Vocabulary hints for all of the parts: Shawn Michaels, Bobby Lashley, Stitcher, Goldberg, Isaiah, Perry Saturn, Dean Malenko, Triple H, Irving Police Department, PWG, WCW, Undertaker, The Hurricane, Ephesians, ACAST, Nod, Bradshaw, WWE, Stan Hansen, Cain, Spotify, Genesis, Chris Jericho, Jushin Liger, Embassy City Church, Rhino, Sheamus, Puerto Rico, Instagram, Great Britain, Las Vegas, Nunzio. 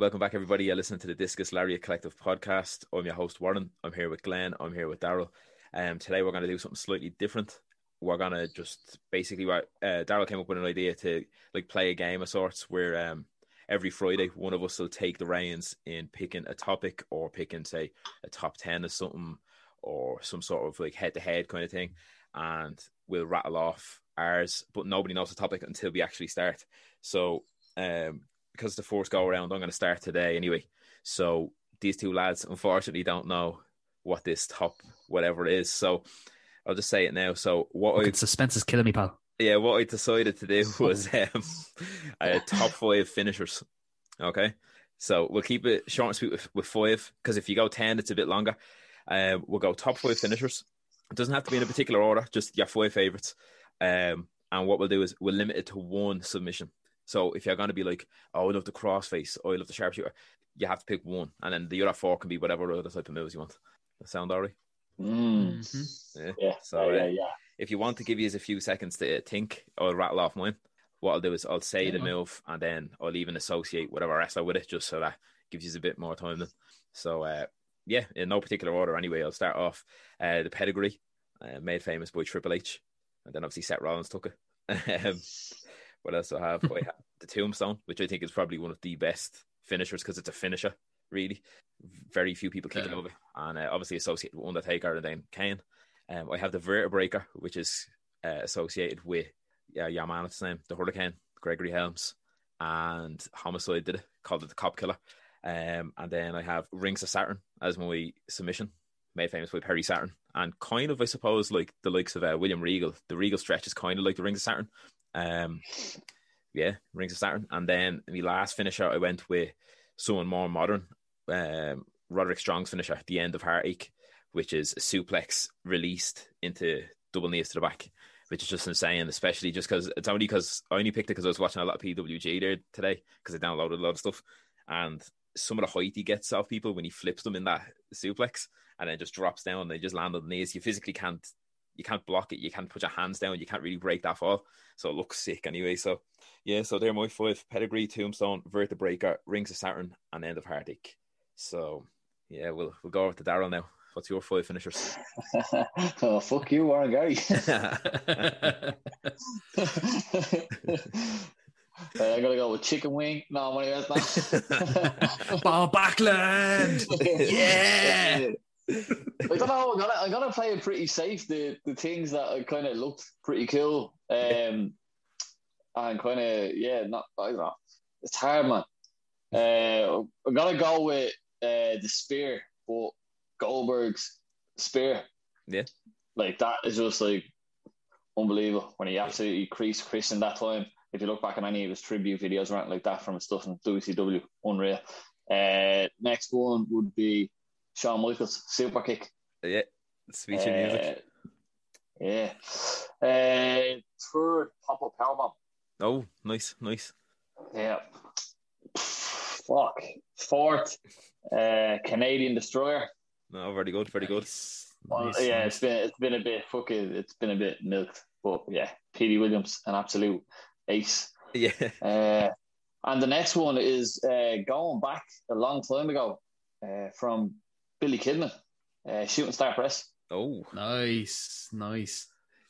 Welcome back, everybody. You're listening to the Discus Lariat Collective podcast. I'm your host, Warren. I'm here with Glenn. I'm here with Daryl. Today, we're going to do something slightly different. We're going to just basically, Daryl came up with an idea to like play a game of sorts where every Friday, one of us will take the reins in picking a topic or picking, say, a top 10 or something or some sort of like head-to-head kind of thing. And we'll rattle off ours, but nobody knows the topic until we actually start. So, because the first go around, I'm going to start today anyway. So these two lads, unfortunately, don't know what this top whatever it is. So I'll just say it now. So suspense is killing me, pal. Yeah, what I decided to do was top five finishers. Okay, so we'll keep it short and sweet with five, because if you go 10, it's a bit longer. We'll go top five finishers. It doesn't have to be in a particular order, just your five favorites. And what we'll do is we'll limit it to one submission. So if you're going to be like, oh, I love the crossface, oh, I love the sharpshooter, you have to pick one. And then the other four can be whatever other type of moves you want. That sound all right? Mm-hmm. Yeah. So if you want to give you a few seconds to think, I'll rattle off mine. What I'll do is I'll say the move, and then I'll even associate whatever wrestler with it, just so that gives you a bit more time then. So, in no particular order anyway, I'll start off the pedigree, made famous by Triple H. And then obviously Seth Rollins took it. What else do I have? I have the tombstone, which I think is probably one of the best finishers because it's a finisher, really. Very few people kick it over. And obviously associated with Undertaker and then Kane. I have the vertebraker, which is associated with your man at the time, the Hurricane, Gregory Helms. And Homicide did it, called it the Cop Killer. And then I have Rings of Saturn as my submission, made famous by Perry Saturn. And kind of, I suppose, like the likes of William Regal. The Regal stretch is kind of like the Rings of Saturn. Rings of Saturn. And then the last finisher, I went with someone more modern, Roderick Strong's finisher at the end of Heartache, which is a suplex released into double knees to the back, which is just insane, especially just because it's only because I only picked it because I was watching a lot of PWG there today, because I downloaded a lot of stuff, and some of the height he gets off people when he flips them in that suplex and then just drops down and they just land on the knees. You physically can't block it. You can't put your hands down. You can't really break that fall. So it looks sick anyway. So, so they're my five: pedigree, tombstone, vertebraker, Rings of Saturn, and end of Heartache. So, we'll go over to Daryl now. What's your five finishers? Oh, fuck you, Warren Gary. I gotta go with chicken wing. No, money, that's not. Bob Backlund. Yeah. I don't know. I'm gonna play it pretty safe. The things that kind of looked pretty cool, and kind of I don't know. It's hard, man. I'm gonna go with the spear, but Goldberg's spear. Yeah, like that is just like unbelievable when he absolutely creased Chris in that time. If you look back on any of his tribute videos around like that from stuff in WCW, unreal. Next one would be Shawn Michaels, super kick. Yeah, sweet music. Yeah. Third, pop-up powerbomb. Oh, nice. Yeah. Fuck. Fourth, Canadian Destroyer. No, very good. Well, nice. Yeah, it's been a bit fucking. It's been a bit milked, but yeah, Petey Williams, an absolute ace. Yeah. And the next one is going back a long time ago, from Billy Kidman, shooting star press. Oh, nice,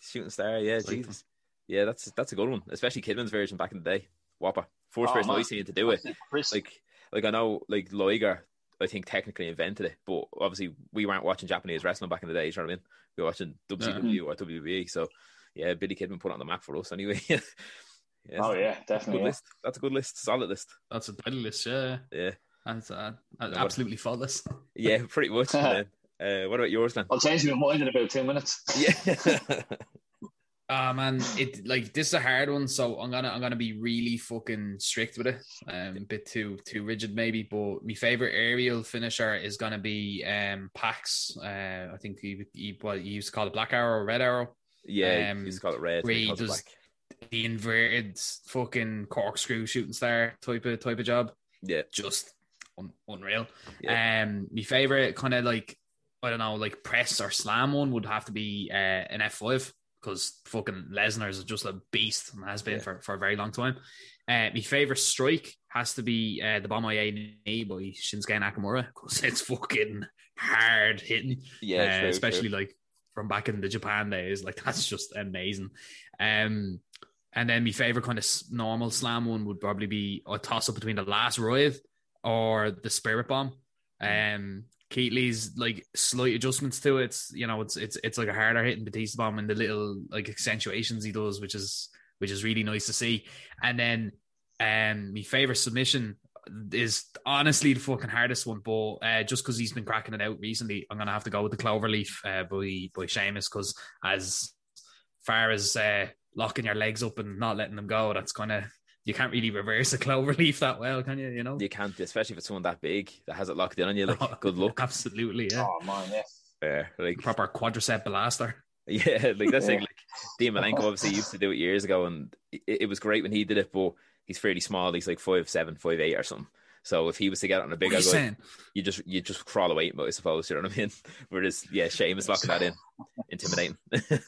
shooting star. Yeah, Jesus. Yeah, that's a good one, especially Kidman's version back in the day. Whopper, first person I seen to do it. Like I know, like Liger, I think technically invented it, but obviously we weren't watching Japanese wrestling back in the day. You know what I mean? We were watching WCW or WWE. So yeah, Billy Kidman put it on the map for us anyway. Yes. Oh yeah, definitely. That's a good list. That's a good list. Solid list. That's a deadly list. Yeah. Yeah. That's absolutely faultless. Yeah, pretty much. What about yours then? I'll change my mind in about 2 minutes. Yeah. Man, it like this is a hard one, so I'm gonna be really fucking strict with it. A bit too rigid maybe, but my favorite aerial finisher is gonna be Pax. I think he used to call it Black Arrow or Red Arrow. Yeah, he used to call it Red. He does black. The inverted fucking corkscrew shooting star type of job. Yeah, just unreal. Yeah. My favorite kind of like I don't know like press or slam one would have to be an F5. Because fucking Lesnar is just a beast and has been for a very long time. My favourite strike has to be the Bombayé knee by Shinsuke Nakamura because it's fucking hard hitting. Yeah, especially true. Like from back in the Japan days, like that's just amazing. And then my favourite kind of normal slam one would probably be a toss up between the last ride or the Spirit Bomb. Keatley's like slight adjustments to it. It's like a harder hitting Batista bomb and the little like accentuations he does, which is really nice to see. And then my favorite submission is honestly the fucking hardest one, but just because he's been cracking it out recently, I'm gonna have to go with the Cloverleaf by Sheamus, because as far as locking your legs up and not letting them go, that's kind of you can't really reverse a Cloverleaf that well, can you? You know, you can't, especially if it's someone that big that has it locked in on you. Like, good luck. Absolutely, yeah. Oh man, yeah. Like proper quadricep blaster. Yeah, like that's thing. Like Dean Malenko obviously used to do it years ago, and it was great when he did it. But he's fairly small. He's like 5'7", 5'8" or something. So if he was to get on a big guy, like, you just crawl away, I suppose. You know what I mean? Whereas, yeah, Sheamus locking that in, intimidating. It's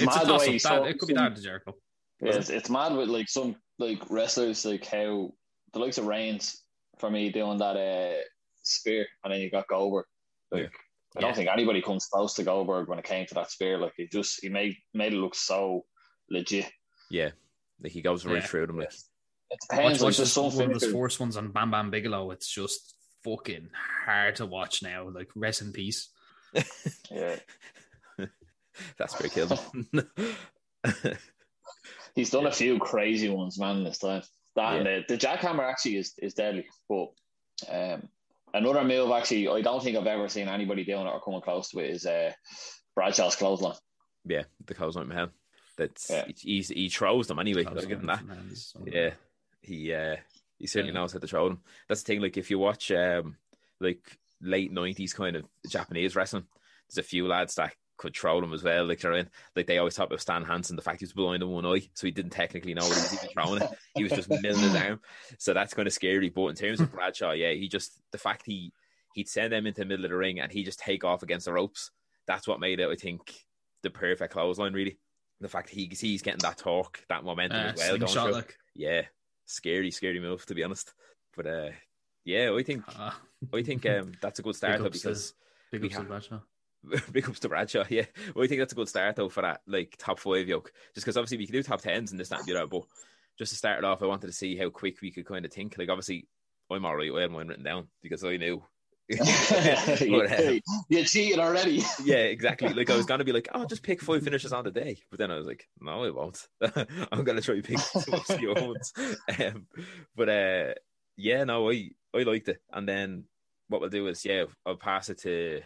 a toss up. It could be down to Jericho. Yeah, it's mad with like some like wrestlers, like how the likes of Reigns for me doing that spear, and then you got Goldberg. Like I don't think anybody comes close to Goldberg when it came to that spear. Like he made it look so legit. Yeah, like he goes right through them. Like it depends. Like just some of those force ones on Bam Bam Bigelow. It's just fucking hard to watch now. Like rest in peace. Yeah, that's pretty killed. He's done a few crazy ones, man, this time. That and the jackhammer actually is deadly. But another move, actually, I don't think I've ever seen anybody doing it or coming close to it, is Bradshaw's clothesline. Yeah, the clothesline man. That's he throws them anyway. Given that, yeah, he certainly knows how to throw them. That's the thing. Like if you watch like late 90s kind of Japanese wrestling, there's a few lads that could troll him as well. Like they're in, like they always thought of Stan Hansen, the fact he was blind in one eye, so he didn't technically know what he was even throwing it. He was just milling it down. So that's kind of scary. But in terms of Bradshaw, yeah, he just the fact he'd send them into the middle of the ring and he just take off against the ropes. That's what made it, I think, the perfect clothesline. Really, the fact he's getting that torque, that momentum as well. Going through. Look. Yeah, scary move to be honest. But yeah, I think that's a good start up because big ups to Bradshaw, yeah. Well, I think that's a good start though for that like top 5 yoke, just because obviously we can do top 10s and this and that, you know. But just to start it off, I wanted to see how quick we could kind of think. Like obviously, I'm alright. I had mine written down because I knew you cheated already. Yeah, exactly. Like I was gonna be like, oh, just pick 5 finishes on the day, but then I was like, no, I won't. I'm gonna try to pick some obscure ones. I liked it. And then what we'll do is, I'll pass it to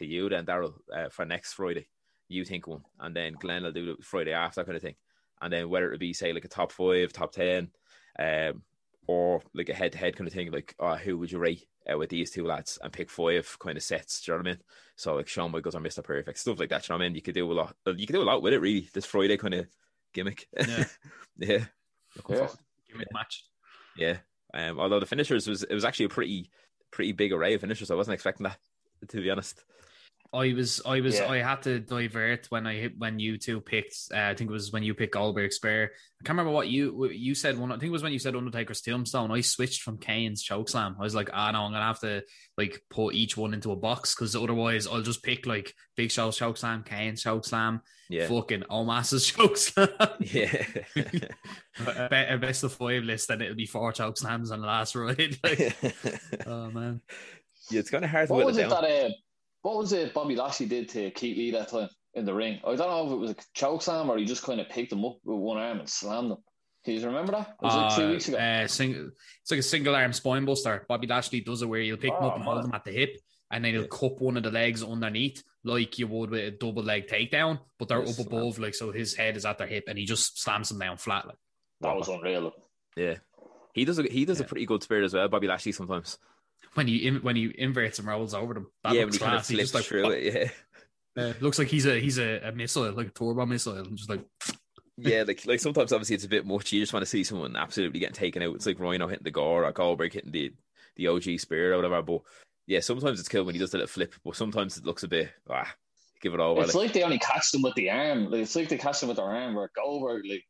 you then, Daryl, for next Friday. You think one, and then Glenn will do the Friday after kind of thing, and then whether it be say like a top 5, top 10, or like a head-to-head kind of thing, like who would you rate with these two lads, and pick 5 kind of sets. Do you know what I mean? So like Shawn Michaels or Mr. Perfect, stuff like that. Do you know what I mean? You could do a lot with it really. This Friday kind of gimmick, gimmick match, Although the finishers was actually a pretty big array of finishers. I wasn't expecting that, to be honest. I was I had to divert when you two picked. I think it was when you picked Goldberg Spear. I can't remember what you said. One, I think it was when you said Undertaker's Tombstone. I switched from Kane's Chokeslam. I was like, no, I'm gonna have to like put each one into a box, because otherwise I'll just pick like Big Show's Chokeslam, Kane's Chokeslam, fucking Omas's Chokeslam. Yeah, a best of 5 list, and it'll be 4 Chokeslams on the last ride. Like, oh man. Yeah, it's kind of hard to put it down. What was it Bobby Lashley did to Keith Lee that time? in the ring. I don't know if it was a chokeslam or he just kind of picked him up with one arm and slammed him. Do you remember that? It was like 2 weeks ago. It's like a single arm spine buster. Bobby Lashley does it where he'll pick him up and hold him at the hip, and then he'll cup one of the legs underneath like you would with a double leg takedown, but they're up above, like, so his head is at their hip and he just slams them down flat. Like, that was unreal. Yeah. He does a pretty good spirit as well, Bobby Lashley, sometimes. When he inverts and rolls over them. When he kind of slips through it, yeah. Looks like he's a missile, like a turbo missile, and just like yeah, like sometimes obviously it's a bit much. You just want to see someone absolutely getting taken out. It's like Rhino hitting the Gore or Goldberg hitting the OG spear or whatever. But yeah, sometimes it's cool when he does the little flip, but sometimes it looks a bit give it all. It's like they only catch them with the arm. Like, it's like they catch them with their arm. Where Goldberg, like,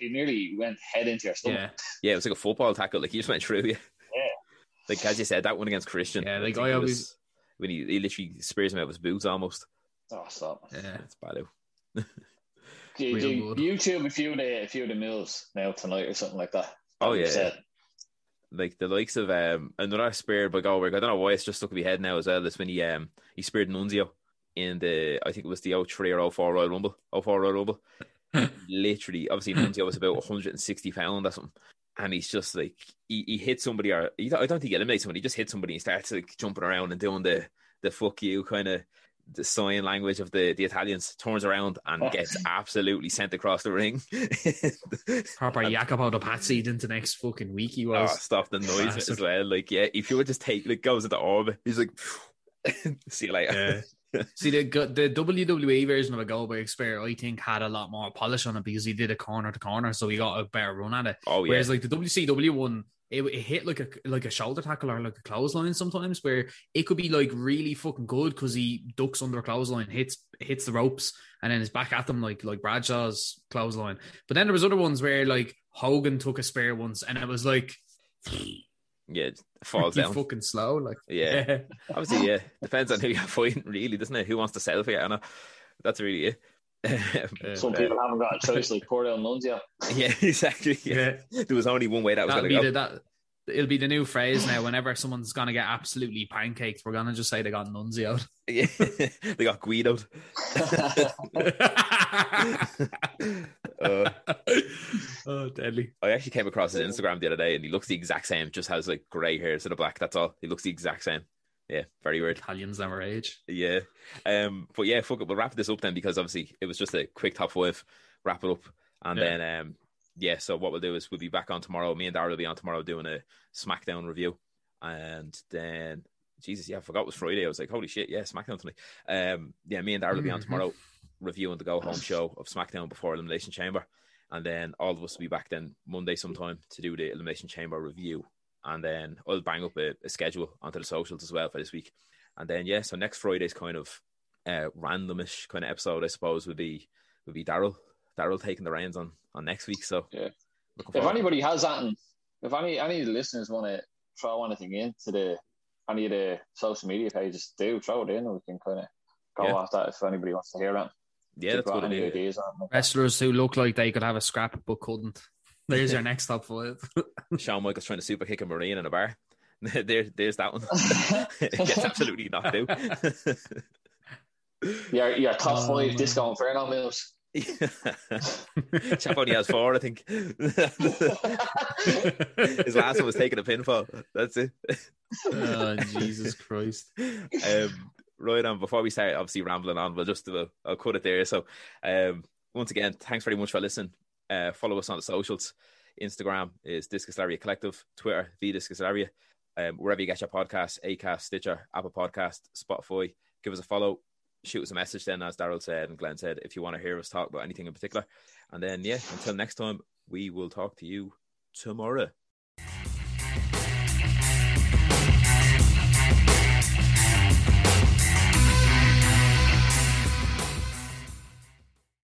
he nearly went head into your stomach. Yeah, it was like a football tackle. Like, he just went through. Yeah, like as you said, that one against Christian. Yeah, like I always when he literally spears him out of his boots almost. Oh, stop! Yeah, it's bad. Do YouTube a few of the moves now tonight or something like that. Oh yeah, like the likes of another spear by Goldberg. I don't know why it's just stuck in my head now as well. It's when he speared Nunzio in the, I think it was the 03 or 04 Royal Rumble. 04 Royal Rumble. Literally, obviously Nunzio was about 160 pounds or something, and he's just like he hit somebody, or I don't think he eliminates somebody. He just hits somebody and starts like jumping around and doing the fuck you kind of. The sign language of the Italians, turns around and gets absolutely sent across the ring. Proper Jacopo da Pazzi into next fucking week. He was stop the noise as well. Like, yeah, if you would just take, like, goes at the orb, he's like, see you later. Yeah. See, the WWE version of a Goldberg spear, I think, had a lot more polish on it because he did a corner to corner, so he got a better run at it. Oh, yeah. Whereas, like, the WCW one. It hit like a shoulder tackle or like a clothesline sometimes, where it could be like really fucking good because he ducks under a clothesline, hits the ropes, and then is back at them like Bradshaw's clothesline. But then there was other ones where like Hogan took a spear once, and it was like, yeah, it falls down fucking slow. Like yeah, obviously yeah, depends on who you're fighting, really, doesn't it? Who wants to settle for it? Anna? That's really it. Some people haven't got a choice, like Cordell Nunzio. Yeah, exactly. Yeah. Yeah, there was only one way that was going to go. It'll be the new phrase now. Whenever someone's going to get absolutely pancaked, we're going to just say they got Nunzio'd. Yeah, they got Guido'd. Deadly. I actually came across his Instagram the other day, and he looks the exact same. Just has like grey hair instead of black. That's all. He looks the exact same. Yeah, very weird. Italians never age. Yeah. But yeah, fuck it. We'll wrap this up then, because obviously it was just a quick top five, wrap it up. And then, so what we'll do is we'll be back on tomorrow. Me and Dara will be on tomorrow doing a SmackDown review. And then, Jesus, I forgot it was Friday. I was like, holy shit, yeah, SmackDown tonight. Me and Dara will be on tomorrow reviewing the go-home show of SmackDown before Elimination Chamber. And then all of us will be back then Monday sometime to do the Elimination Chamber review. And then I'll bang up a schedule onto the socials as well for this week. And then, so next Friday's kind of randomish kind of episode, I suppose, would be Daryl. Daryl taking the reins on next week. So if anybody has that, if any of the listeners want to throw anything into any of the social media pages, do throw it in, and we can kind of go off that if anybody wants to hear that. Yeah, that's good ideas. Wrestlers who look like they could have a scrap but couldn't. There's your next top five. Shawn Michaels trying to super kick a Marine in a bar. There's that one. It gets absolutely knocked out. Your top five Disco Inferno moves. Chap only has four, I think. His last one was taking a pinfall. That's it. Oh, Jesus Christ. Right on, before we start obviously rambling on, we'll just I'll cut it there. So once again, thanks very much for listening. Follow us on the socials. Instagram is Discus Lariat Collective. Twitter, The Discus Lariat. Wherever you get your podcasts, Acast, Stitcher, Apple Podcast, Spotify. Give us a follow. Shoot us a message then, as Daryl said and Glenn said, if you want to hear us talk about anything in particular. And then, until next time, we will talk to you tomorrow.